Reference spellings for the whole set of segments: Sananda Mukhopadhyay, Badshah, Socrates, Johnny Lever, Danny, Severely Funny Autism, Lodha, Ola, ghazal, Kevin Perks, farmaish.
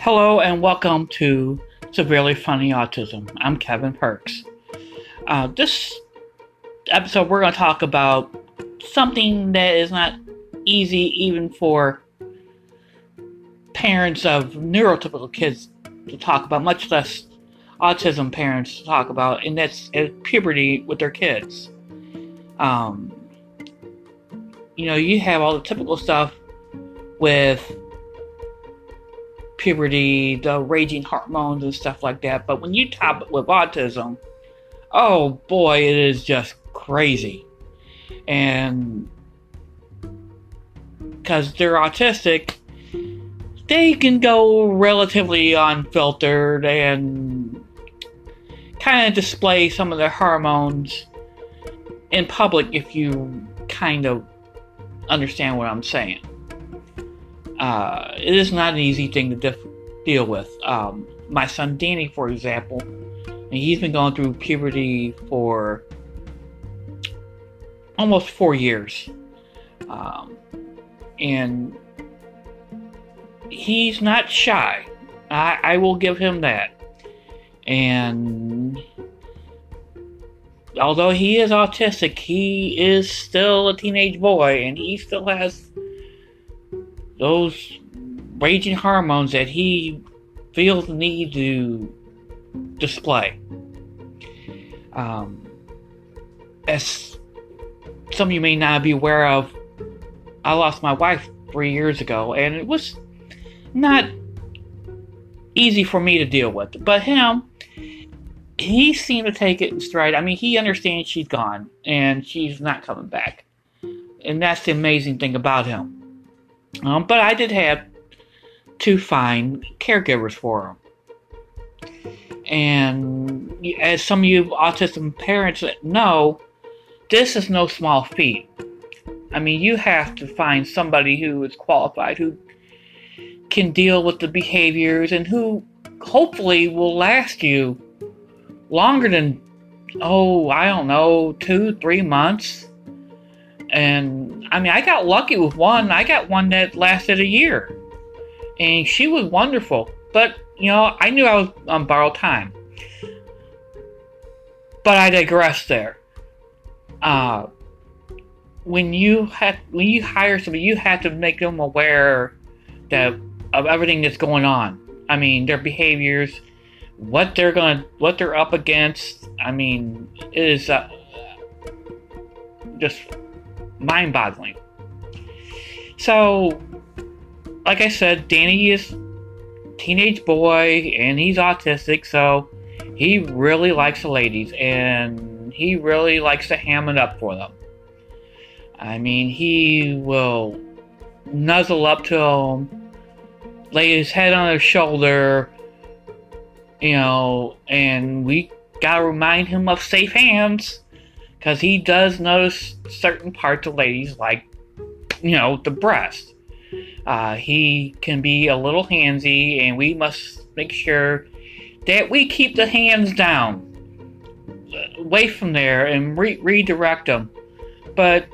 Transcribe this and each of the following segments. Hello and welcome to Severely Funny Autism. I'm Kevin Perks. This episode we're going to talk about something that is not easy even for parents of neurotypical kids to talk about, much less autism parents to talk about, and that's puberty with their kids. You know, you have all the typical stuff with puberty, the raging hormones and stuff like that. But when you top it with autism, oh boy, it is just crazy. And because they're autistic, they can go relatively unfiltered and kind of display some of their hormones in public, if you kind of understand what I'm saying. It is not an easy thing to deal with. My son Danny, for example, and he's been going through puberty for almost 4 years. And he's not shy. I will give him that. And although he is autistic, he is still a teenage boy, and he still has those raging hormones that he feels the need to display. As some of you may not be aware of, I lost my wife 3 years ago, and it was not easy for me to deal with. But him, he seemed to take it in stride. I mean, he understands she's gone, and she's not coming back. And that's the amazing thing about him. But I did have to find caregivers for him. And as some of you autism parents know, this is no small feat. I mean, you have to find somebody who is qualified, who can deal with the behaviors, and who hopefully will last you longer than, 2-3 months. And, I mean, I got lucky with one. I got one that lasted a year. And she was wonderful. But, you know, I knew I was on borrowed time. But I digress there. When you hire somebody, you have to make them aware of everything that's going on. I mean, their behaviors, what they're up against. I mean, it is just mind-boggling. So, like I said, Danny is a teenage boy, and he's autistic, so he really likes the ladies, and he really likes to ham it up for them. I mean, he will nuzzle up to them, lay his head on his shoulder, you know, and we gotta remind him of safe hands. Because he does notice certain parts of ladies, like, you know, the breast. He can be a little handsy, and we must make sure that we keep the hands down, away from there, and redirect them. But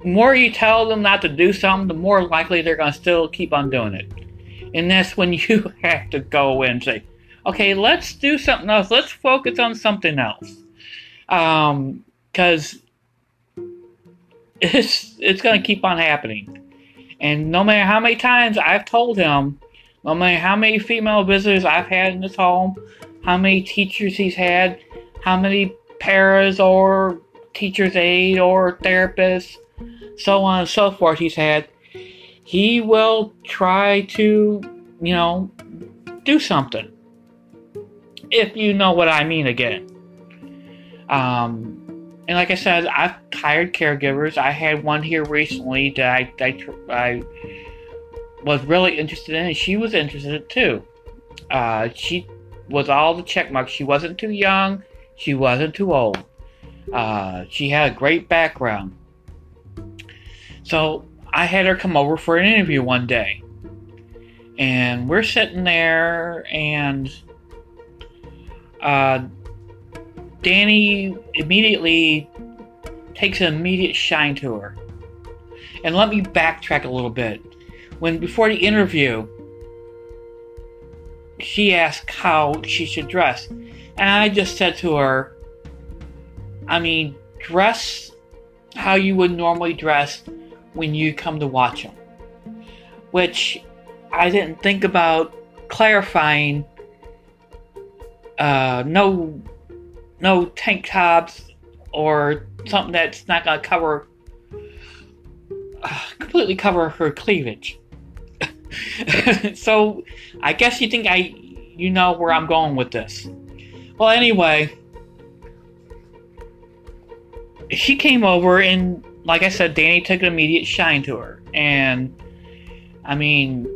the more you tell them not to do something, the more likely they're going to still keep on doing it. And that's when you have to go in and say, okay, let's do something else. Let's focus on something else. Because it's going to keep on happening. And no matter how many times I've told him, no matter how many female visitors I've had in this home, how many teachers he's had, how many paras or teacher's aide or therapists, so on and so forth he's had, he will try to, you know, do something. If you know what I mean again. And like I said, I've hired caregivers. I had one here recently that I was really interested in, and she was interested too. She was all the check marks. She wasn't too young. She wasn't too old. She had a great background. So I had her come over for an interview one day. And we're sitting there, and Danny immediately takes an immediate shine to her. And let me backtrack a little bit. Before the interview, she asked how she should dress. And I just said to her, I mean, dress how you would normally dress when you come to watch them. Which I didn't think about clarifying. No tank tops or something that's not going to cover, completely cover her cleavage. So, I guess you think you know where I'm going with this. Well, anyway, she came over and, like I said, Danny took an immediate shine to her. And, I mean,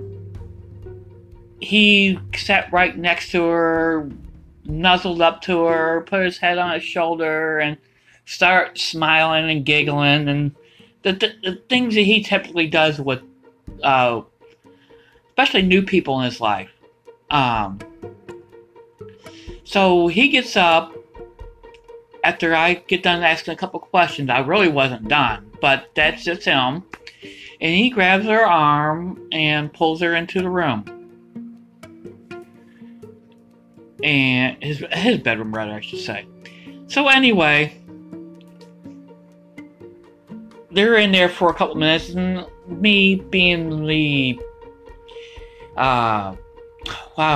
he sat right next to her, nuzzled up to her, put his head on his shoulder, and started smiling and giggling. And the things that he typically does with, especially new people in his life. So he gets up after I get done asking a couple questions. I really wasn't done, but that's just him. And he grabs her arm and pulls her into the room. And his bedroom, rather, I should say. So anyway, they're in there for a couple minutes, and me being the how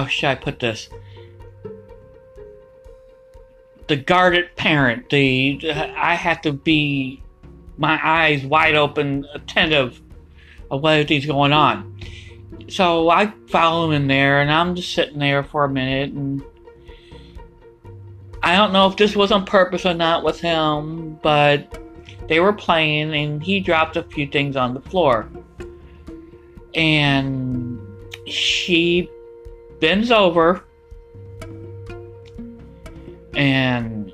should I put this? The guarded parent. I have to be my eyes wide open, attentive of what is going on. So I follow him in there, and I'm just sitting there for a minute, and I don't know if this was on purpose or not with him, but they were playing, and he dropped a few things on the floor. And she bends over and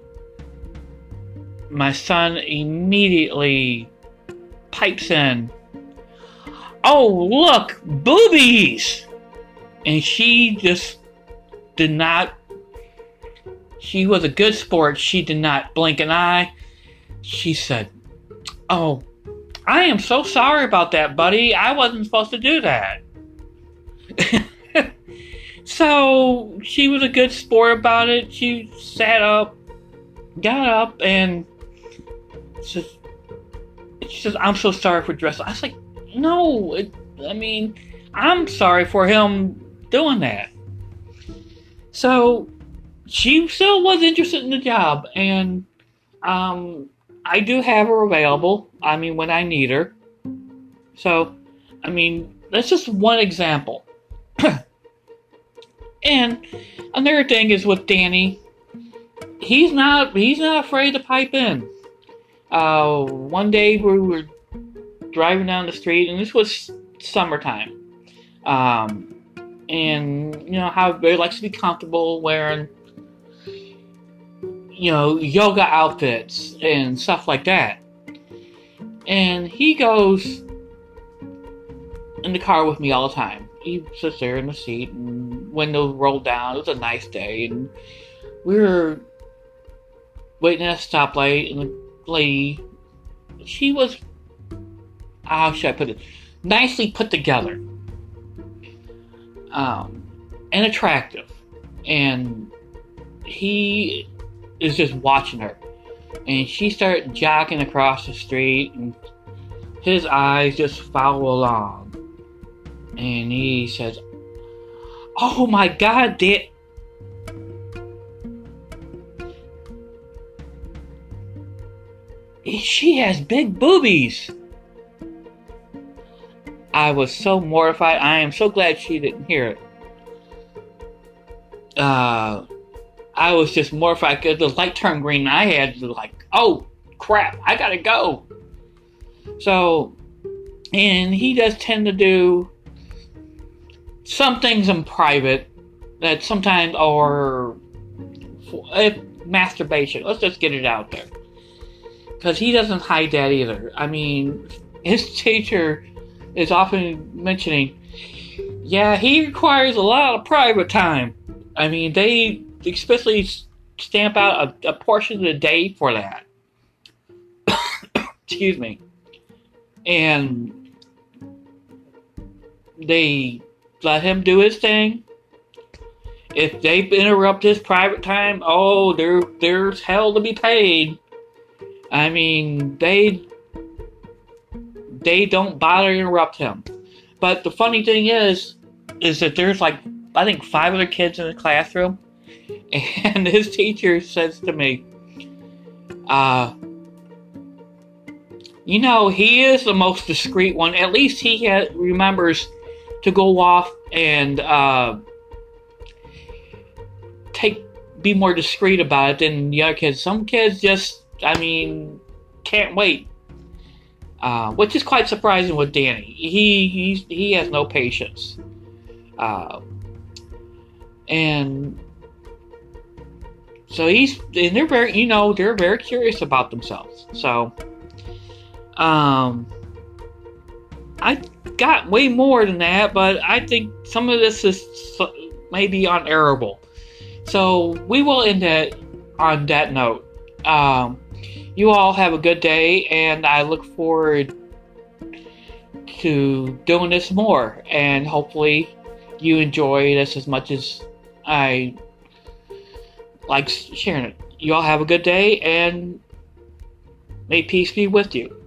my son immediately pipes in, "Oh, look, boobies!" And she just did not, she was a good sport, she did not blink an eye. She said, "Oh, I am so sorry about that, buddy. I wasn't supposed to do that." So she was a good sport about it. She sat up, got up, and she says, "I'm so sorry for dressing." I was like, "No, I'm sorry for him doing that." So she still was interested in the job, and I do have her available. I mean, when I need her. So, I mean, that's just one example. And another thing is with Danny, he's not afraid to pipe in. One day we were driving down the street, and this was summertime. And you know how everybody likes to be comfortable wearing, you know, yoga outfits and stuff like that. And he goes in the car with me all the time. He sits there in the seat, and windows rolled down. It was a nice day, and we were waiting at a stoplight, and the lady, she was, how should I put it, nicely put together, and attractive, and he is just watching her, and she started jogging across the street, and his eyes just follow along. And he says, "Oh my God, she has big boobies." I was so mortified. I am so glad she didn't hear it. I was just mortified because the light turned green. And I had to oh crap, I gotta go. So, and he does tend to do some things in private that sometimes are masturbation. Let's just get it out there. Because he doesn't hide that either. I mean, his teacher is often mentioning, yeah, he requires a lot of private time. I mean, they especially stamp out a portion of the day for that. Excuse me. And they let him do his thing, If they interrupt his private time, oh, there's hell to be paid. I mean, they don't bother to interrupt him. But the funny thing is that there's like, I think 5 other kids in the classroom, and his teacher says to me, you know, he is the most discreet one. At least he remembers to go off and be more discreet about it than the other kids. Some kids just, I mean, can't wait. Which is quite surprising with Danny. He has no patience. And so they're very, you know, they're very curious about themselves. So, I got way more than that, but I think some of this is maybe unerrorable. So we will end it on that note. You all have a good day, and I look forward to doing this more. And hopefully you enjoy this as much as I like sharing it. You all have a good day, and may peace be with you.